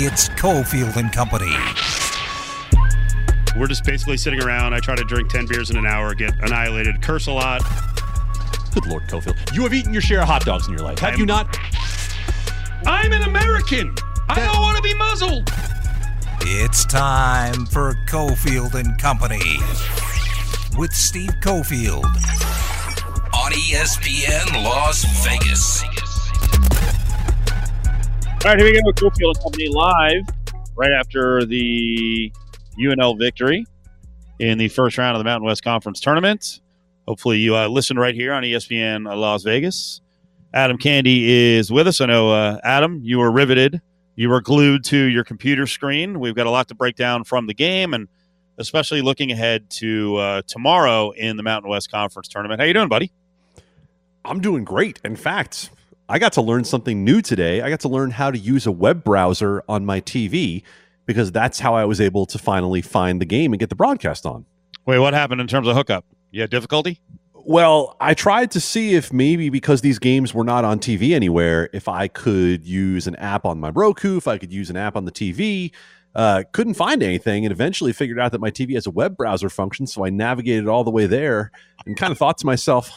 It's Cofield and Company. We're just basically sitting around. I try to drink 10 beers in an hour, get annihilated, curse a lot. Good Lord, Cofield. You have eaten your share of hot dogs in your life. Have you not? I'm an American. I don't want to be muzzled. It's time for Cofield and Company with Steve Cofield on ESPN Las Vegas. All right, here we go. Cofield and Company live right after the UNL victory in the first round of the Mountain West Conference tournament. Hopefully you listen right here on ESPN Las Vegas. Adam Candy is with us. I know, Adam, you were riveted. You were glued to your computer screen. We've got a lot to break down from the game, and especially looking ahead to tomorrow in the Mountain West Conference tournament. How you doing, buddy? I'm doing great. In fact, I got to learn something new today. I got to learn how to use a web browser on my TV, because that's how I was able to finally find the game and get the broadcast on. Wait, what happened in terms of hookup? You had difficulty? Well, I tried to see if maybe because these games were not on TV anywhere, if I could use an app on my Roku, if I could use an app on the TV. Couldn't find anything, and eventually figured out that my TV has a web browser function, so I navigated all the way there and kind of thought to myself,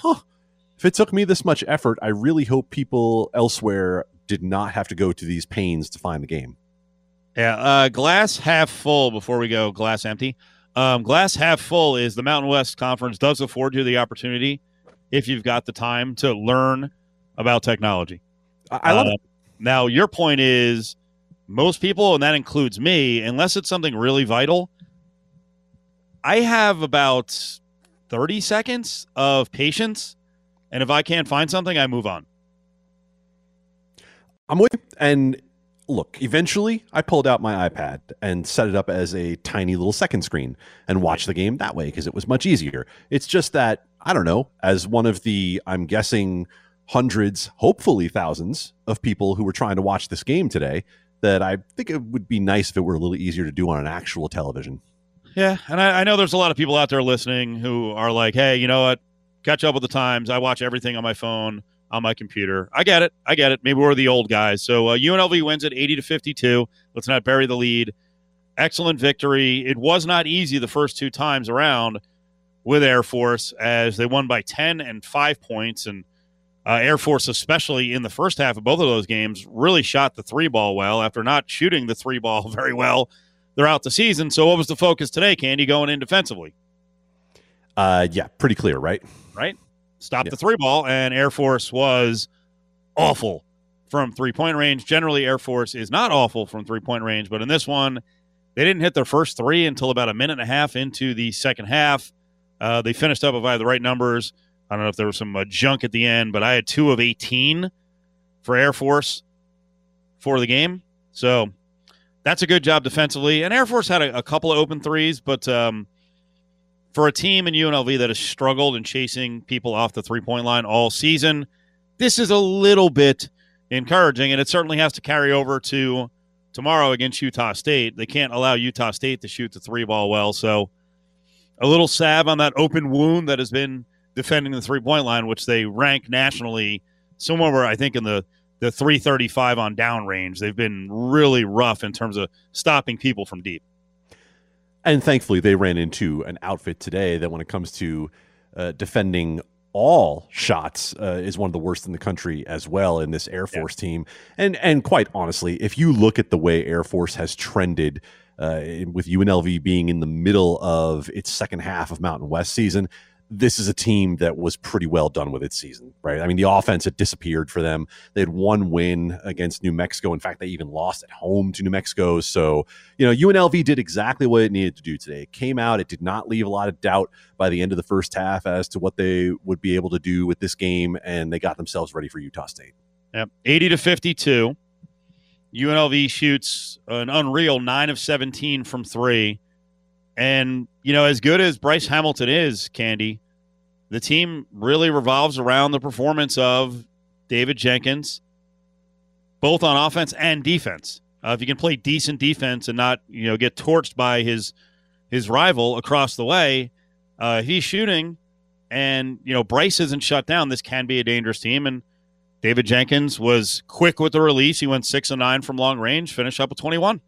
if it took me this much effort, I really hope people elsewhere did not have to go to these pains to find the game. Yeah, glass half full before we go glass empty. Glass half full is the Mountain West Conference does afford you the opportunity, if you've got the time, to learn about technology. I love it. Now, your point is most people, and that includes me, unless it's something really vital, I have about 30 seconds of patience, and if I can't find something, I move on. I'm with you, and look, eventually I pulled out my iPad and set it up as a tiny little second screen and watched the game that way because it was much easier. It's just that, I don't know, as one of the, I'm guessing, hundreds, hopefully thousands of people who were trying to watch this game today, that I think it would be nice if it were a little easier to do on an actual television. Yeah, and I know there's a lot of people out there listening who are like, hey, you know what? Catch up with the times. I watch everything on my phone, on my computer. I get it. Maybe we're the old guys. So UNLV wins at 80-52. Let's not bury the lead. Excellent victory. It was not easy the first two times around with Air Force, as they won by 10 and 5 points. And Air Force, especially in the first half of both of those games, really shot the three ball well. After not shooting the three ball very well, they're out the season. So what was the focus today, Candy, going in defensively? Yeah, pretty clear, right? Stop the three ball, and Air Force was awful from three-point range. Generally, Air Force is not awful from three-point range, but in this one, they didn't hit their first three until about a minute and a half into the second half. They finished up with the right numbers. I don't know if there was some junk at the end, but I had 2 of 18 for Air Force for the game. So that's a good job defensively. And Air Force had a couple of open threes, but for a team in UNLV that has struggled in chasing people off the three-point line all season, this is a little bit encouraging, and it certainly has to carry over to tomorrow against Utah State. They can't allow Utah State to shoot the three-ball well, so a little salve on that open wound that has been defending the three-point line, which they rank nationally somewhere where I think in the 335 on down range. They've been really rough in terms of stopping people from deep. And thankfully, they ran into an outfit today that, when it comes to defending all shots, is one of the worst in the country as well in this Air Force team. And quite honestly, if you look at the way Air Force has trended with UNLV being in the middle of its second half of Mountain West season, this is a team that was pretty well done with its season, right? I mean, the offense had disappeared for them. They had one win against New Mexico. In fact, they even lost at home to New Mexico. So, you know, UNLV did exactly what it needed to do today. It came out. It did not leave a lot of doubt by the end of the first half as to what they would be able to do with this game, and they got themselves ready for Utah State. Yep, 80-52. UNLV shoots an unreal 9 of 17 from three. And, you know, as good as Bryce Hamilton is, Candy, the team really revolves around the performance of David Jenkins, both on offense and defense. If you can play decent defense and not, you know, get torched by his rival across the way, he's shooting, and, you know, Bryce isn't shut down. This can be a dangerous team, and David Jenkins was quick with the release. He went 6-9 from long range, finished up with 21.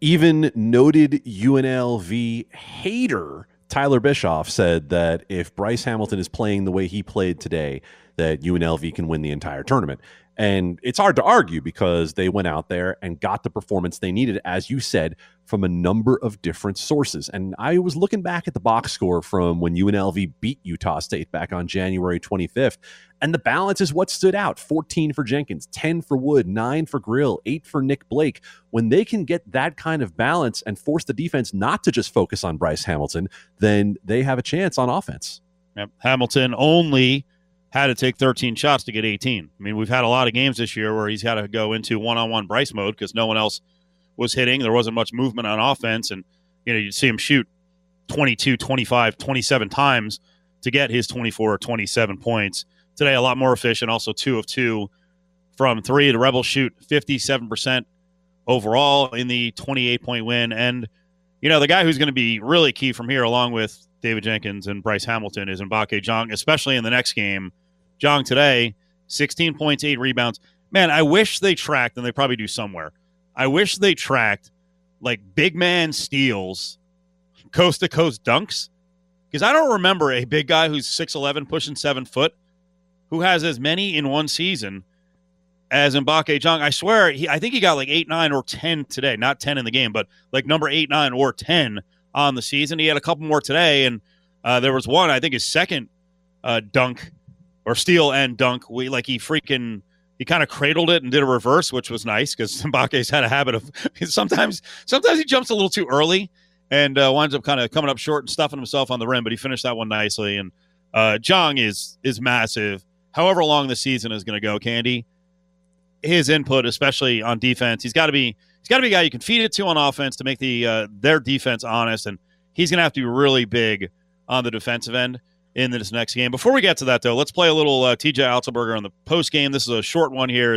Even noted UNLV hater Tyler Bischoff said that if Bryce Hamilton is playing the way he played today, that UNLV can win the entire tournament. And it's hard to argue because they went out there and got the performance they needed, as you said, from a number of different sources. And I was looking back at the box score from when UNLV beat Utah State back on January 25th. And the balance is what stood out. 14 for Jenkins, 10 for Wood, 9 for Grill, 8 for Nick Blake. When they can get that kind of balance and force the defense not to just focus on Bryce Hamilton, then they have a chance on offense. Yep. Hamilton only had to take 13 shots to get 18. I mean, we've had a lot of games this year where he's had to go into one-on-one Bryce mode because no one else was hitting. There wasn't much movement on offense, and you know, you'd see him shoot 22, 25, 27 times to get his 24 or 27 points. Today, a lot more efficient, also 2 of 2 from three. The Rebels shoot 57% overall in the 28-point win. And, you know, the guy who's going to be really key from here, along with David Jenkins and Bryce Hamilton, is Mbake Jong, especially in the next game. Jong today, 16 points, 8 rebounds. Man, I wish they tracked, and they probably do somewhere, I wish they tracked, like, big man steals, coast-to-coast dunks, because I don't remember a big guy who's 6'11", pushing 7 foot, who has as many in one season as Mbake Jong. I swear, I think he got, like, 8, 9, or 10 today. Not 10 in the game, but, like, number 8, 9, or 10 on the season. He had a couple more today, and there was one, I think his second dunk, or steal and dunk, he kind of cradled it and did a reverse, which was nice because Mbake's had a habit of sometimes he jumps a little too early and winds up kind of coming up short and stuffing himself on the rim, but he finished that one nicely. And Jong is massive. However long the season is going to go, Candy, his input, especially on defense, he's got to be a guy you can feed it to on offense to make their defense honest, and he's going to have to be really big on the defensive end in this next game. Before we get to that, though, let's play a little T.J. Otzelberger on the post game. This is a short one here.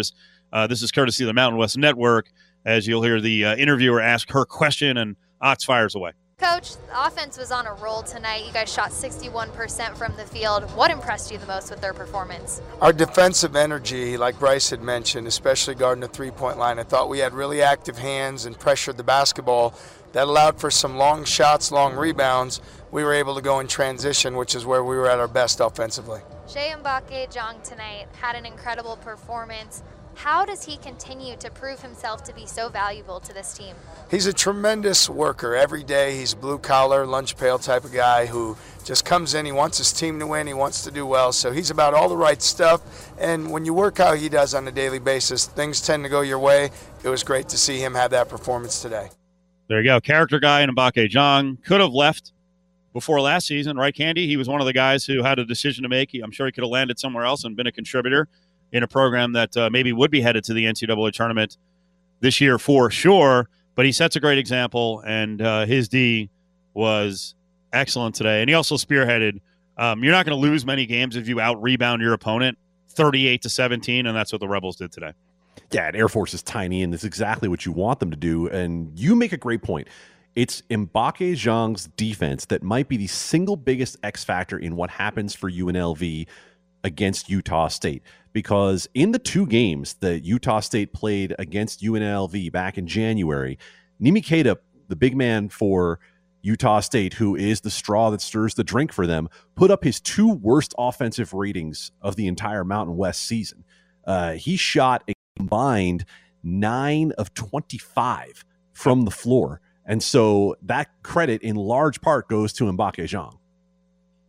This is courtesy of the Mountain West Network, as you'll hear the interviewer ask her question, and Otz fires away. Coach, the offense was on a roll tonight. You guys shot 61% from the field. What impressed you the most with their performance? Our defensive energy, like Bryce had mentioned, especially guarding the three-point line. I thought we had really active hands and pressured the basketball. That allowed for some long shots, long rebounds. We were able to go in transition, which is where we were at our best offensively. Mbake Jong tonight had an incredible performance. How does he continue to prove himself to be so valuable to this team? He's a tremendous worker. Every day he's blue-collar, lunch-pail type of guy who just comes in, he wants his team to win, he wants to do well, so he's about all the right stuff. And when you work how he does on a daily basis, things tend to go your way. It was great to see him have that performance today. There you go. Character guy in Mbake Jong. Could have left before last season, right, Candy? He was one of the guys who had a decision to make. I'm sure he could have landed somewhere else and been a contributor in a program that maybe would be headed to the NCAA tournament this year for sure. But he sets a great example, and his D was excellent today. And he also spearheaded. You're not going to lose many games if you out-rebound your opponent 38-17, and that's what the Rebels did today. Yeah, and Air Force is tiny, and that's exactly what you want them to do. And you make a great point. It's Mbake Jong's defense that might be the single biggest X factor in what happens for UNLV against Utah State. Because in the two games that Utah State played against UNLV back in January, Neemias Queta, the big man for Utah State, who is the straw that stirs the drink for them, put up his two worst offensive ratings of the entire Mountain West season. He shot a combined 9 of 25 from the floor. And so that credit in large part goes to Mbake Jong.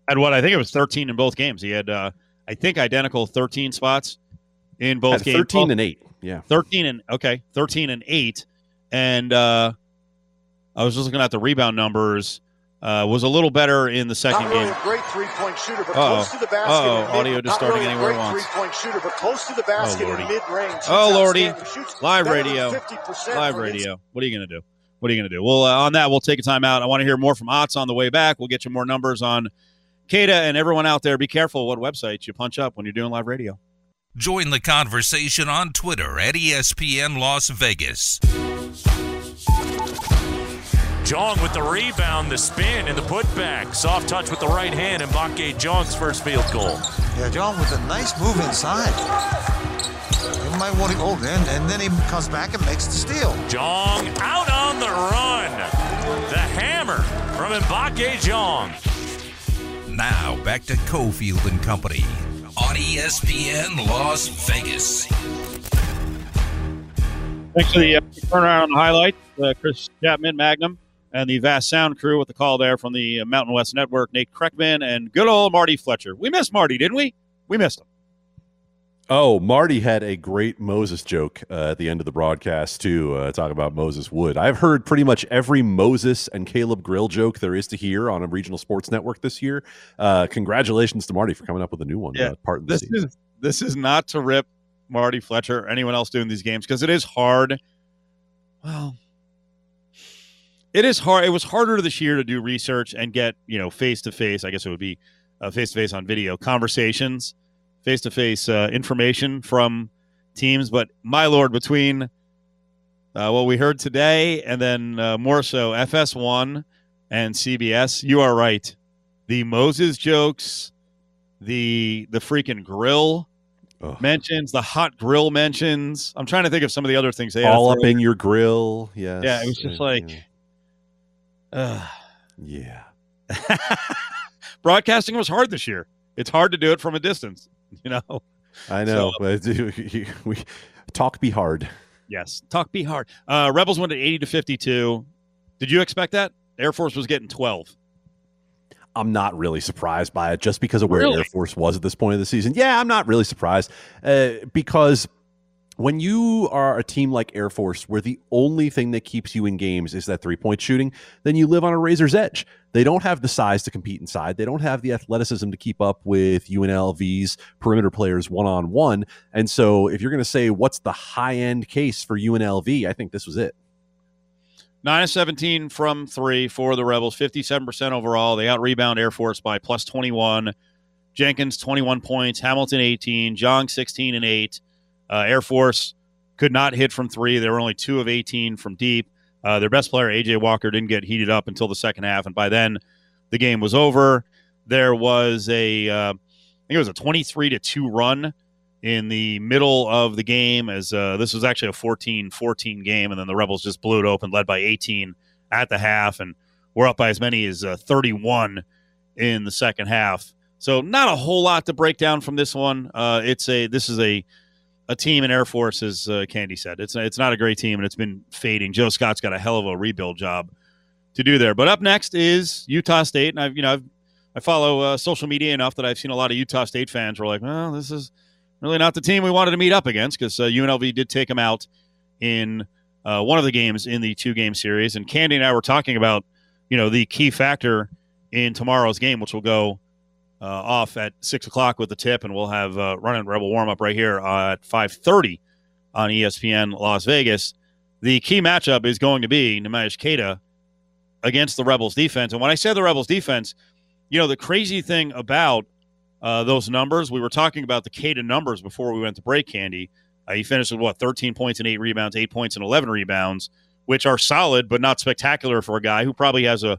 And what I think it was 13 in both games. He had... I think identical 13 spots in both games. 13 and 8, yeah. 13 and 8. And I was just looking at the rebound numbers. Was a little better in the second game. Not really a great three-point shooter, but close to the basket. Audio just starting anywhere it wants. Mid-range. Oh, Lordy. Live radio. Live radio. What are you going to do? Well, on that, we'll take a timeout. I want to hear more from Otz on the way back. We'll get you more numbers on Queta, and everyone out there, be careful what websites you punch up when you're doing live radio. Join the conversation on Twitter at ESPN Las Vegas. Jong with the rebound, the spin, and the putback. Soft touch with the right hand, and Mbake Jong's first field goal. Yeah, Jong with a nice move inside. He might want to hold in, and then he comes back and makes the steal. Jong out on the run. The hammer from Mbake Jong. Now back to Cofield and Company on ESPN Las Vegas. Thanks for the turnaround highlight, Chris Chapman, Magnum, and the Vast Sound crew with the call there from the Mountain West Network, Nate Kreckman, and good old Marty Fletcher. We missed Marty, didn't we? We missed him. Oh, Marty had a great Moses joke at the end of the broadcast, too, talk about Moses Wood. I've heard pretty much every Moses and Caleb Grill joke there is to hear on a regional sports network this year. Congratulations to Marty for coming up with a new one. Yeah, this is not to rip Marty Fletcher or anyone else doing these games, because it is hard. Well, it is hard. It was harder this year to do research and get, face-to-face, I guess it would be face-to-face on video, conversations, face-to-face information from teams. But my Lord, between what we heard today and then more so FS1 and CBS, you are right. The Moses jokes, the freaking grill mentions, the hot grill mentions. I'm trying to think of some of the other things. They all up in your grill. Yes. Yeah, it was just broadcasting was hard this year. It's hard to do it from a distance. I know, so, but talk be hard. Yes, talk be hard. Rebels went at 80-52. Did you expect that? Air Force was getting 12. I'm not really surprised by it, just because of where Air Force was at this point of the season. Yeah, I'm not really surprised because when you are a team like Air Force, where the only thing that keeps you in games is that three-point shooting, then you live on a razor's edge. They don't have the size to compete inside. They don't have the athleticism to keep up with UNLV's perimeter players one-on-one. And so if you're going to say what's the high-end case for UNLV, I think this was it. 9-17 from three for the Rebels, 57% overall. They out-rebound Air Force by plus 21. Jenkins, 21 points. Hamilton, 18. Jong, 16 and 8. Air Force could not hit from three. They were only 2 of 18 from deep. Their best player, A.J. Walker, didn't get heated up until the second half, and by then the game was over. There was a 23-2 run in the middle of the game, as this was actually a 14-14 game, and then the Rebels just blew it open, led by 18 at the half, and were up by as many as 31 in the second half. So not a whole lot to break down from this one. This is a team in Air Force, as Candy said. It's not a great team, and it's been fading. Joe Scott's got a hell of a rebuild job to do there. But up next is Utah State, and I follow social media enough that I've seen a lot of Utah State fans who are like, well, this is really not the team we wanted to meet up against, because UNLV did take them out in one of the games in the two-game series. And Candy and I were talking about, the key factor in tomorrow's game, which will go off at 6 o'clock with the tip, and we'll have running Rebel warm-up right here at 5:30 on ESPN Las Vegas. The key matchup is going to be Neemias Queta against the Rebels defense. And when I say the Rebels defense, the crazy thing about those numbers, we were talking about the Queta numbers before we went to break, Candy. He finished with, 13 points and 8 rebounds, 8 points and 11 rebounds, which are solid but not spectacular for a guy who probably has a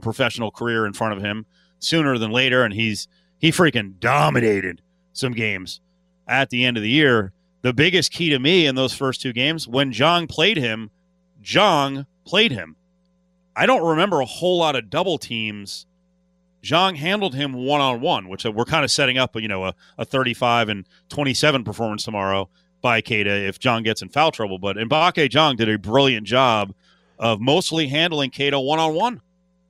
professional career in front of him sooner than later, and he freaking dominated some games at the end of the year. The biggest key to me in those first two games, when Jong played him. I don't remember a whole lot of double teams. Jong handled him one-on-one, which we're kind of setting up, a 35-27 performance tomorrow by Queta if Jong gets in foul trouble. But Mbake Jong did a brilliant job of mostly handling Queta one-on-one.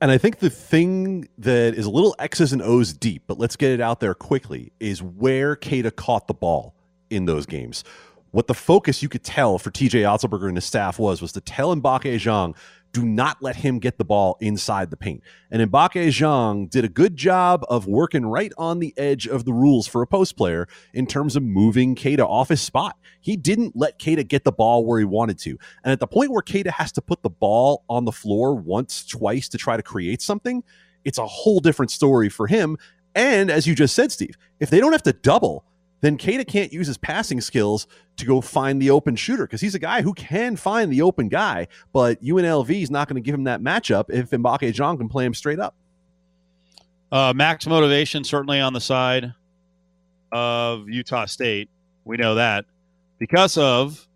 And I think the thing that is a little X's and O's deep, but let's get it out there quickly, is where Queta caught the ball in those games. What the focus you could tell for T.J. Otzelberger and his staff was to tell Mbake Jong, do not let him get the ball inside the paint. And Mbake Jong did a good job of working right on the edge of the rules for a post player in terms of moving Queta off his spot. He didn't let Queta get the ball where he wanted to. And at the point where Queta has to put the ball on the floor once, twice to try to create something, it's a whole different story for him. And as you just said, Steve, if they don't have to double, then Queta can't use his passing skills to go find the open shooter, because he's a guy who can find the open guy, but UNLV is not going to give him that matchup if Mbake Jong can play him straight up. Max motivation certainly on the side of Utah State. We know that because of,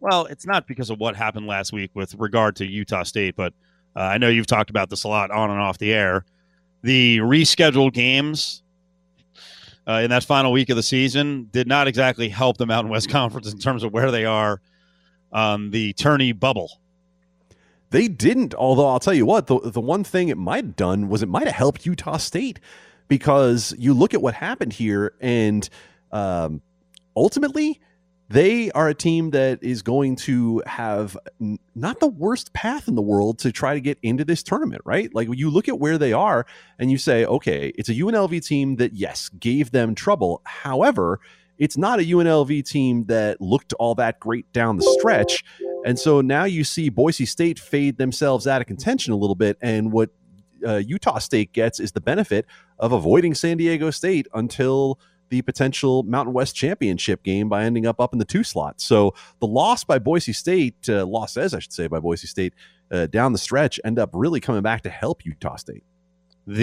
well, it's not because of what happened last week with regard to Utah State, but I know you've talked about this a lot on and off the air. The rescheduled games in that final week of the season did not exactly help the Mountain West Conference in terms of where they are on the tourney bubble. They didn't, although I'll tell you what, the one thing it might have done was it might have helped Utah State, because you look at what happened here, and ultimately they are a team that is going to have not the worst path in the world to try to get into this tournament, right? Like, you look at where they are and you say, okay, it's a UNLV team that, yes, gave them trouble. However, it's not a UNLV team that looked all that great down the stretch. And so now you see Boise State fade themselves out of contention a little bit. And what Utah State gets is the benefit of avoiding San Diego State until the potential Mountain West championship game by ending up in the 2 slot. So the loss by Boise State, by Boise State down the stretch, end up really coming back to help Utah State. That's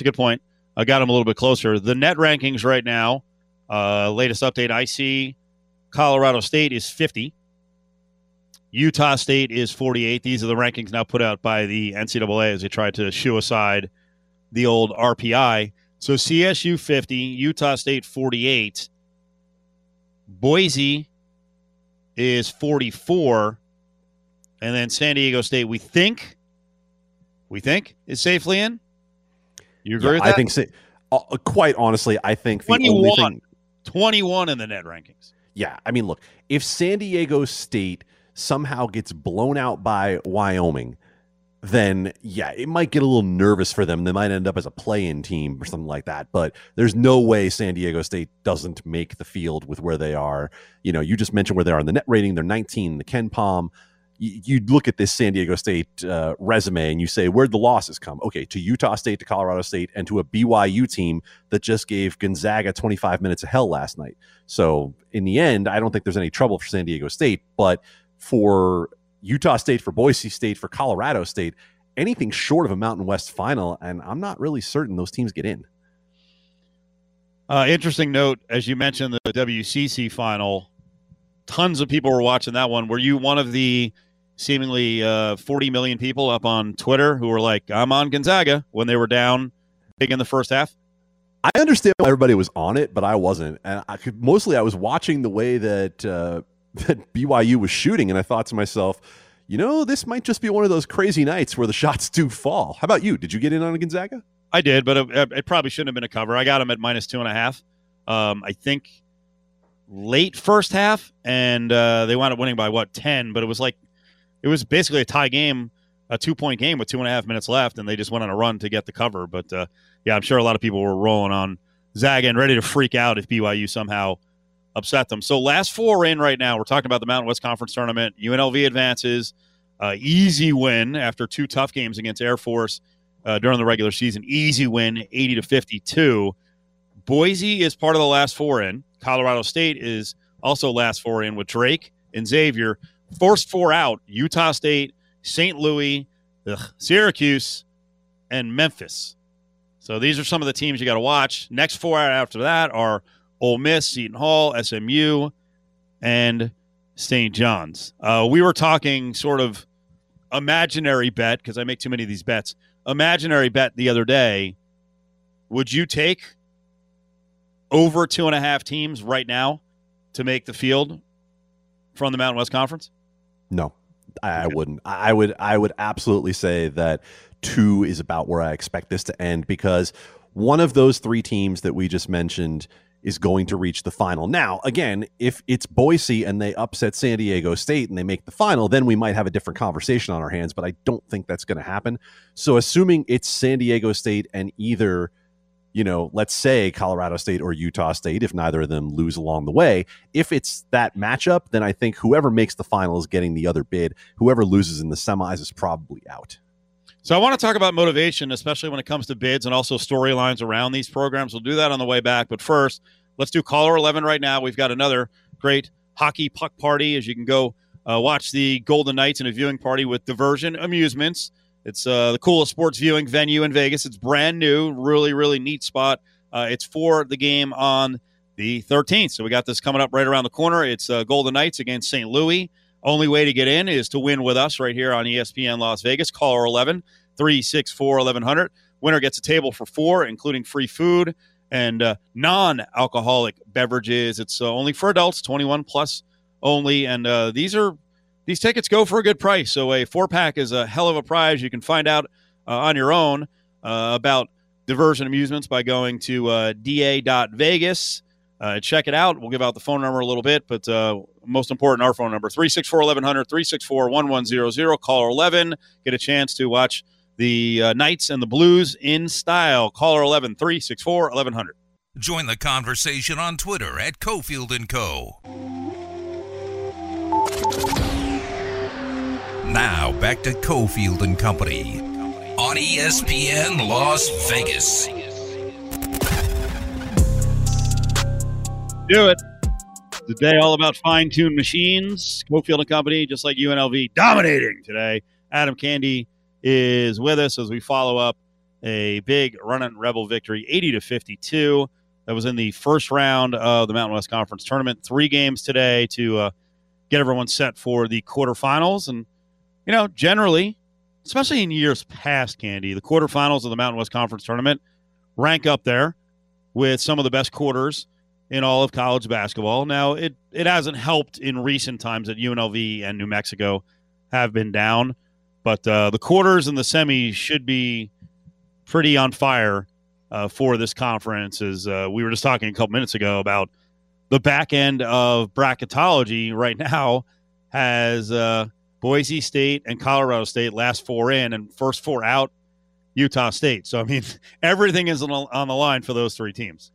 a good point. I got them a little bit closer. The net rankings right now, latest update I see, Colorado State is 50. Utah State is 48. These are the rankings now put out by the NCAA as they try to shoo aside the old RPI. So CSU 50, Utah State 48. Boise is 44. And then San Diego State, we think, is safely in. You agree with that? I think so. Quite honestly, I think the only thing... 21 in the net rankings. Yeah, I mean, look, if San Diego State somehow gets blown out by Wyoming, then yeah, it might get a little nervous for them. They might end up as a play-in team or something like that, but there's no way San Diego State doesn't make the field with where they are. You know, you just mentioned where they are in the net rating. They're 19 in the KenPom. You look at this San Diego State resume and you say, where'd the losses come? Okay, to Utah State, to Colorado State, and to a BYU team that just gave Gonzaga 25 minutes of hell last night. So in the end, I don't think there's any trouble for San Diego State, but for Utah State, for Boise State, for Colorado State, anything short of a Mountain West final, and I'm not really certain those teams get in. Interesting note, as you mentioned, the WCC final, tons of people were watching that one. Were you one of the seemingly 40 million people up on Twitter who were like, I'm on Gonzaga, when they were down big in the first half? I understand why everybody was on it, but I wasn't. And I was watching the way that BYU was shooting, and I thought to myself, you know, this might just be one of those crazy nights where the shots do fall. How about you? Did you get in on Gonzaga? I did, but it probably shouldn't have been a cover. I got them at -2.5. I think late first half, and they wound up winning by 10, but it was basically a tie game, a 2-point game with 2.5 minutes left, and they just went on a run to get the cover. But yeah, I'm sure a lot of people were rolling on Zaga and ready to freak out if BYU somehow upset them. So last four in right now. We're talking about the Mountain West Conference tournament. UNLV advances. Easy win after 2 tough games against Air Force during the regular season. Easy win, 80-52. Boise is part of the last four in. Colorado State is also last four in with Drake and Xavier. Forced four out. Utah State, St. Louis, Syracuse, and Memphis. So these are some of the teams you got to watch. Next 4 out after that are Ole Miss, Seton Hall, SMU, and St. John's. We were talking sort of imaginary bet, because I make too many of these bets. Imaginary bet the other day. Would you take over 2.5 teams right now to make the field from the Mountain West Conference? No, I wouldn't. I would absolutely say that 2 is about where I expect this to end, because one of those 3 teams that we just mentioned is going to reach the final. Now, again, if it's Boise and they upset San Diego State and they make the final, then we might have a different conversation on our hands, but I don't think that's going to happen. So assuming it's San Diego State and either, you know, let's say Colorado State or Utah State, if neither of them lose along the way, if it's that matchup, then I think whoever makes the final is getting the other bid. Whoever loses in the semis is probably out. So I want to talk about motivation, especially when it comes to bids and also storylines around these programs. We'll do that on the way back. But first, Let's do Caller 11 right now. We've got another great hockey puck party, as you can go watch the Golden Knights in a viewing party with Diversion Amusements. It's the coolest sports viewing venue in Vegas. It's brand new, really, really neat spot. It's for the game on the 13th. So we got this coming up right around the corner. It's Golden Knights against St. Louis. Only way to get in is to win with us right here on ESPN Las Vegas. Caller 11, 364-1100. Winner gets a table for four, including free food and non-alcoholic beverages. It's only for adults, 21 plus only. And these tickets go for a good price. So a four-pack is a hell of a prize. You can find out on your own about Diversion Amusements by going to da.vegas. Check it out. We'll give out the phone number a little bit, but most important, our phone number, 364-1100, 364-1100, caller 11. Get a chance to watch the Knights and the Blues in style. Caller 11, 364-1100. Join the conversation on Twitter at Cofield & Co. Now back to Cofield & Company on ESPN Las Vegas. Do it. Today, all about fine-tuned machines. Cofield & Company, just like UNLV, dominating today. Adam Candy is with us as we follow up a big Runnin' Rebel victory, 80-52. That was in the first round of the Mountain West Conference tournament. 3 games today to get everyone set for the quarterfinals. And, you know, generally, especially in years past, Candy, the quarterfinals of the Mountain West Conference tournament rank up there with some of the best quarters in all of college basketball. Now, it hasn't helped in recent times that UNLV and New Mexico have been down, but the quarters and the semis should be pretty on fire for this conference, as we were just talking a couple minutes ago about the back end of bracketology right now has Boise State and Colorado State last 4 in and first 4 out Utah State. So, I mean, everything is on the line for those 3 teams.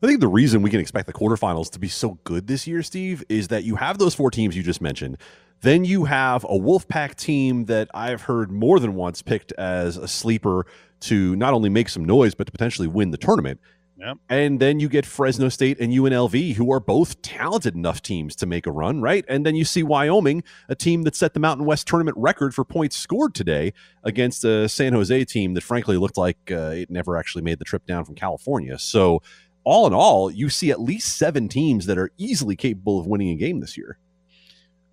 I think the reason we can expect the quarterfinals to be so good this year, Steve, is that you have those 4 teams you just mentioned. Then you have a Wolfpack team that I've heard more than once picked as a sleeper to not only make some noise, but to potentially win the tournament. Yep. And then you get Fresno State and UNLV, who are both talented enough teams to make a run, right? And then you see Wyoming, a team that set the Mountain West tournament record for points scored today against a San Jose team that frankly looked like it never actually made the trip down from California. So all in all, you see at least 7 teams that are easily capable of winning a game this year.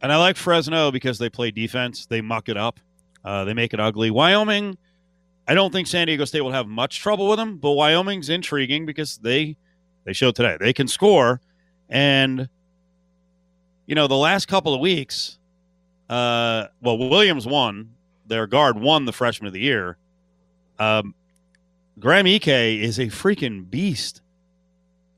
And I like Fresno because they play defense. They muck it up. They make it ugly. Wyoming, I don't think San Diego State will have much trouble with them, but Wyoming's intriguing because they showed today they can score. And, you know, the last couple of weeks, Williams won. Their guard won the freshman of the year. Graham Ike is a freaking beast.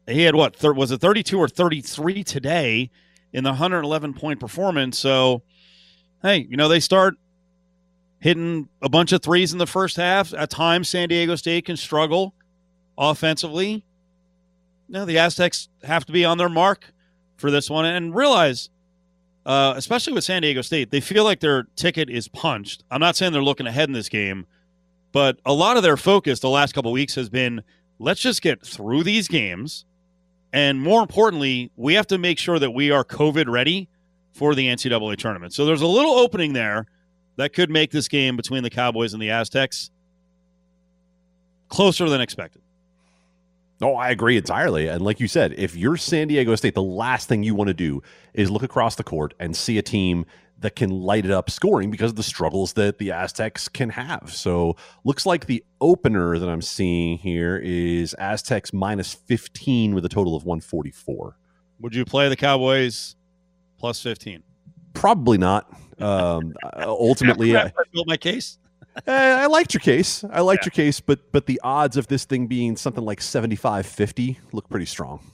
He had, 32 or 33 today in the 111-point performance. So, hey, you know, they start hitting a bunch of threes in the first half. At times, San Diego State can struggle offensively. Now, the Aztecs have to be on their mark for this one and realize, especially with San Diego State, they feel like their ticket is punched. I'm not saying they're looking ahead in this game, but a lot of their focus the last couple of weeks has been, let's just get through these games. And more importantly, we have to make sure that we are COVID ready for the NCAA tournament. So there's a little opening there that could make this game between the Cowboys and the Aztecs closer than expected. Oh, I agree entirely. And like you said, if you're San Diego State, the last thing you want to do is look across the court and see a team that can light it up scoring because of the struggles that the Aztecs can have. So looks like the opener that I'm seeing here is Aztecs minus 15 with a total of 144. Would you play the Cowboys plus 15? Probably not. Ultimately, I built my case. I liked your case. Your case, but the odds of this thing being something like 75-50 look pretty strong.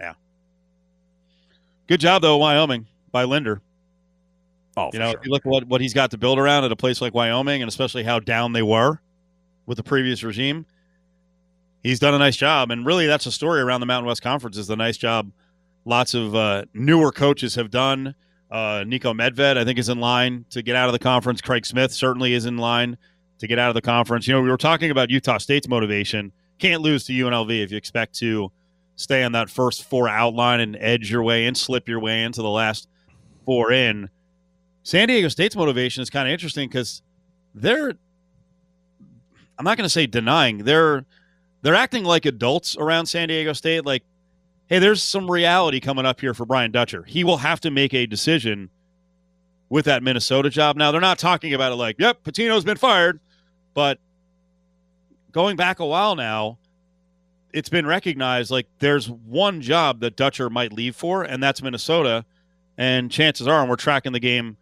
Yeah. Good job though, Wyoming by Linder. Oh, you know, sure. If you look at what he's got to build around at a place like Wyoming, and especially how down they were with the previous regime, he's done a nice job. And really, that's a story around the Mountain West Conference is the nice job lots of newer coaches have done. Nico Medved, I think, is in line to get out of the conference. Craig Smith certainly is in line to get out of the conference. You know, we were talking about Utah State's motivation. Can't lose to UNLV if you expect to stay on that first four outline and edge your way in, slip your way into the last four in. San Diego State's motivation is kind of interesting because they're, I'm not going to say denying, they're acting like adults around San Diego State. Like, hey, there's some reality coming up here for Brian Dutcher. He will have to make a decision with that Minnesota job. Now, they're not talking about it like, yep, Pitino's been fired, but going back a while now, it's been recognized like there's one job that Dutcher might leave for, and that's Minnesota. And chances are, and we're tracking the game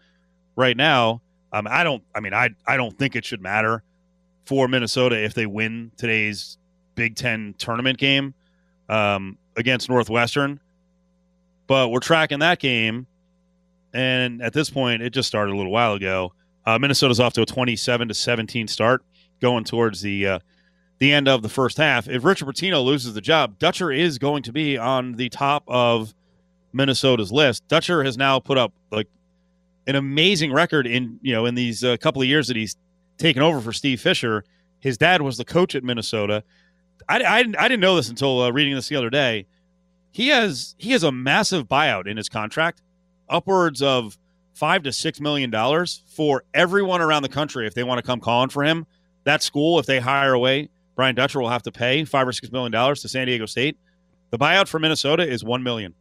right now, I don't think it should matter for Minnesota if they win today's Big Ten tournament game against Northwestern. But we're tracking that game, and at this point, it just started a little while ago. Minnesota's off to a 27-17 start going towards the end of the first half. If Richard Pitino loses the job, Dutcher is going to be on the top of Minnesota's list. Dutcher has now put up like an amazing record in these couple of years that he's taken over for Steve Fisher. His dad was the coach at Minnesota. I didn't know this until reading this the other day. He has a massive buyout in his contract, upwards of $5 to $6 million for everyone around the country if they want to come calling for him. That school, if they hire away Brian Dutcher, will have to pay $5 or $6 million to San Diego State. The buyout for Minnesota is $1 million.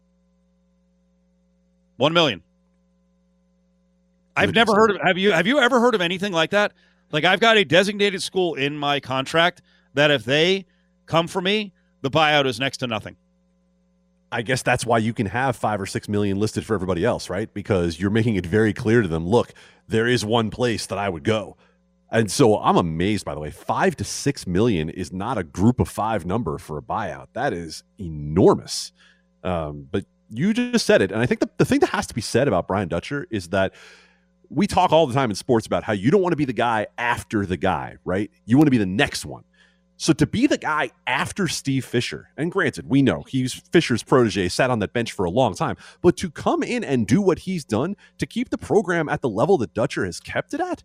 $1 million. I've never heard of. Have you ever heard of anything like that? Like, I've got a designated school in my contract that if they come for me, the buyout is next to nothing. I guess that's why you can have $5 or $6 million listed for everybody else, right? Because you're making it very clear to them. Look, there is one place that I would go. And so I'm amazed, by the way, $5 to $6 million is not a group of five number for a buyout. That is enormous. But you just said it. And I think the thing that has to be said about Brian Dutcher is that we talk all the time in sports about how you don't want to be the guy after the guy, right? You want to be the next one. So to be the guy after Steve Fisher, and granted, we know he's Fisher's protege, sat on that bench for a long time, but to come in and do what he's done to keep the program at the level that Dutcher has kept it at,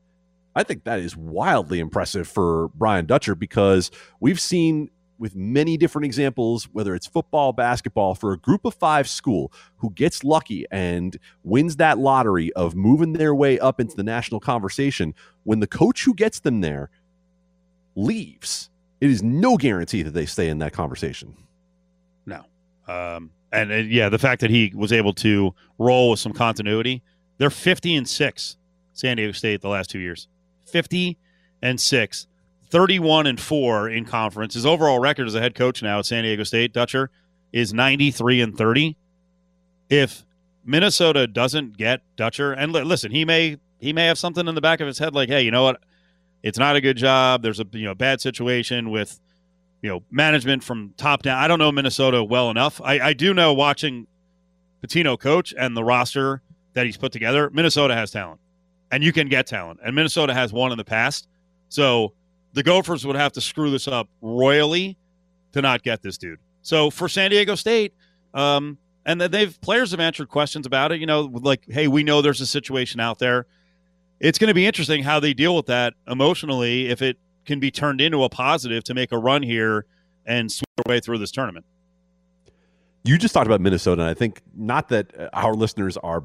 I think that is wildly impressive for Brian Dutcher, because we've seen with many different examples, whether it's football, basketball, for a group of five school who gets lucky and wins that lottery of moving their way up into the national conversation, when the coach who gets them there leaves, it is no guarantee that they stay in that conversation. No. And the fact that he was able to roll with some continuity, they're 50-6, San Diego State, the last 2 years. 50-6, 31-4 in conference. His overall record as a head coach now at San Diego State, Dutcher, is 93-30. If Minnesota doesn't get Dutcher, and listen, he may have something in the back of his head like, hey, you know what? It's not a good job. There's a bad situation with management from top down. I don't know Minnesota well enough. I do know, watching Pitino coach and the roster that he's put together, Minnesota has talent. And you can get talent. And Minnesota has won in the past. So the Gophers would have to screw this up royally to not get this dude. So for San Diego State, and players have answered questions about it, like, hey, we know there's a situation out there. It's going to be interesting how they deal with that emotionally, if it can be turned into a positive to make a run here and sweep their way through this tournament. You just talked about Minnesota, and I think, not that our listeners are,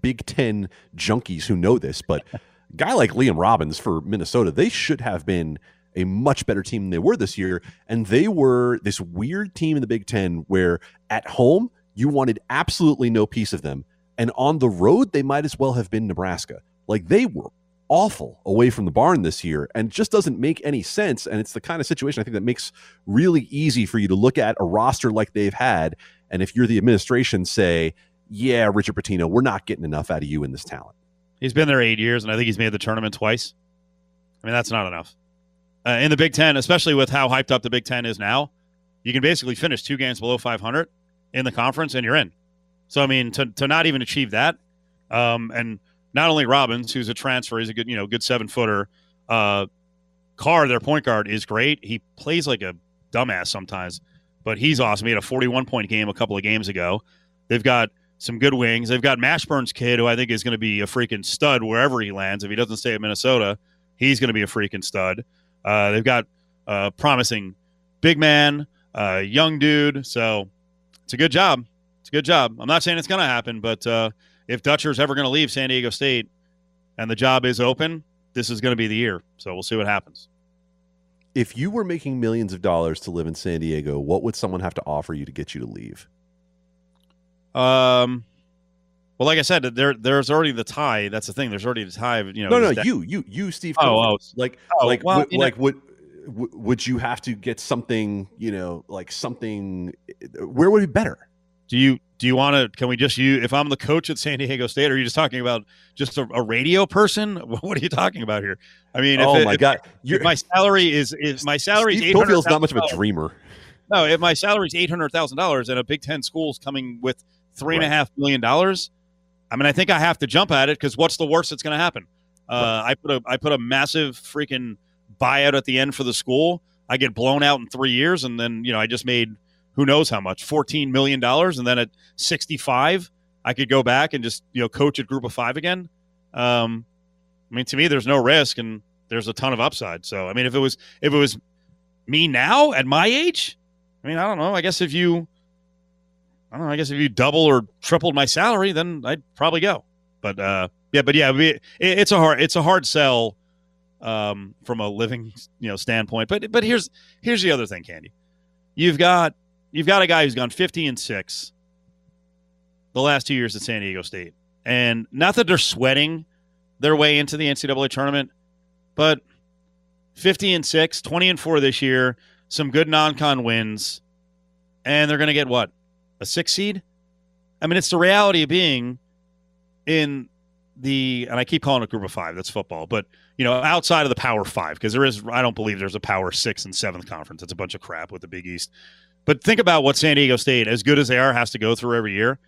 Big Ten junkies who know this, but a guy like Liam Robbins for Minnesota, they should have been a much better team than they were this year. And they were this weird team in the Big Ten where at home, you wanted absolutely no piece of them. And on the road, they might as well have been Nebraska. Like, they were awful away from the barn this year, and just doesn't make any sense. And it's the kind of situation I think that makes really easy for you to look at a roster like they've had, and if you're the administration, say, yeah, Richard Pitino, we're not getting enough out of you in this talent. He's been there 8 years, and I think he's made the tournament twice. I mean, that's not enough. In the Big Ten, especially with how hyped up the Big Ten is now, you can basically finish 2 games below 500 in the conference, and you're in. So, I mean, to not even achieve that, and not only Robbins, who's a transfer, he's a good, good 7-footer. Carr, their point guard, is great. He plays like a dumbass sometimes, but he's awesome. He had a 41-point game a couple of games ago. They've got some good wings. They've got Mashburn's kid, who I think is going to be a freaking stud wherever he lands. If he doesn't stay at Minnesota, he's going to be a freaking stud. They've got promising big man. young dude. So it's a good job. It's a good job. I'm not saying it's going to happen, but if Dutcher's ever going to leave San Diego State and the job is open, this is going to be the year. So we'll see what happens. If you were making millions of dollars to live in San Diego, what would someone have to offer you to get you to leave? Well, like I said, there's already the tie. That's the thing. There's already the tie. You know, you, Steve. Would you have to get something? You know, like something. Where would it be better? Do you want to? Can we just you? If I'm the coach at San Diego State, are you just talking about just a radio person? What are you talking about here? I mean, oh my god, my salary is my salary. Steve Cofield's not much of a dreamer. No, if my salary is $800,000 and a Big Ten school's coming with $3.5 million, I mean, I think I have to jump at it because what's the worst that's going to happen? I put a massive freaking buyout at the end for the school. I get blown out in 3 years, and then I just made who knows how much, $14 million, and then at 65, I could go back and just coach at Group of Five again. I mean, to me, there's no risk and there's a ton of upside. So, I mean, if it was me now at my age, I mean, I don't know. I guess if you double or tripled my salary, then I'd probably go. But it's a hard sell from a living standpoint. But here's the other thing, Candy. You've got a guy who's gone 50-6 the last 2 years at San Diego State, and not that they're sweating their way into the NCAA tournament, but 50-6, 20-4 this year, some good non-con wins, and they're going to get what? A 6 seed? I mean, it's the reality of being in the, and I keep calling it Group of 5, that's football, but, outside of the Power 5, because I don't believe there's a Power 6 and 7 conference. It's a bunch of crap with the Big East. But think about what San Diego State, as good as they are, has to go through every year.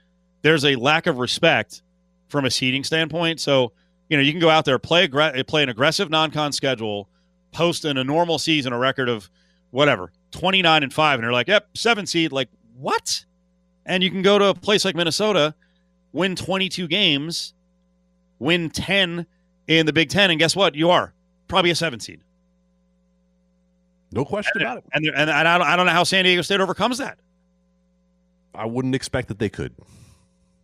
There's a lack of respect from a seeding standpoint. So, you can go out there, play an aggressive non-con schedule, post in a normal season a record of whatever, 29-5, and they're like, yep, 7 seed, like, what? And you can go to a place like Minnesota, win 22 games, win 10 in the Big Ten, and guess what? You are probably a 7 seed. No question about it. And I don't know how San Diego State overcomes that. I wouldn't expect that they could.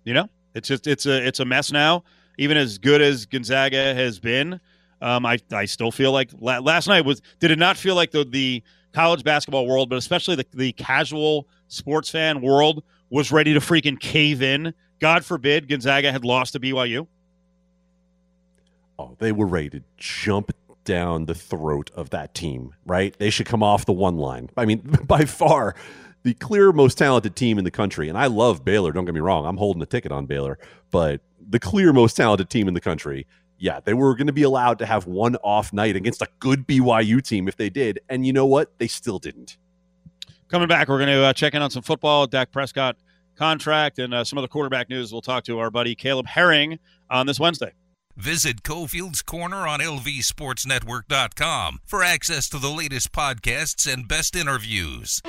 It's just it's a mess now. Even as good as Gonzaga has been, I still feel like last night did it not feel like the college basketball world, but especially the casual sports fan world, was ready to freaking cave in. God forbid Gonzaga had lost to BYU. Oh, they were ready to jump down the throat of that team, right? They should come off the one line. I mean, by far the clear most talented team in the country. And I love Baylor. Don't get me wrong. I'm holding a ticket on Baylor, but the clear most talented team in the country. Yeah, they were going to be allowed to have one off night against a good BYU team if they did. And you know what? They still didn't. Coming back, we're going to check in on some football, Dak Prescott contract, and some other quarterback news. We'll talk to our buddy Caleb Herring on this Wednesday. Visit Cofield's Corner on lvsportsnetwork.com for access to the latest podcasts and best interviews.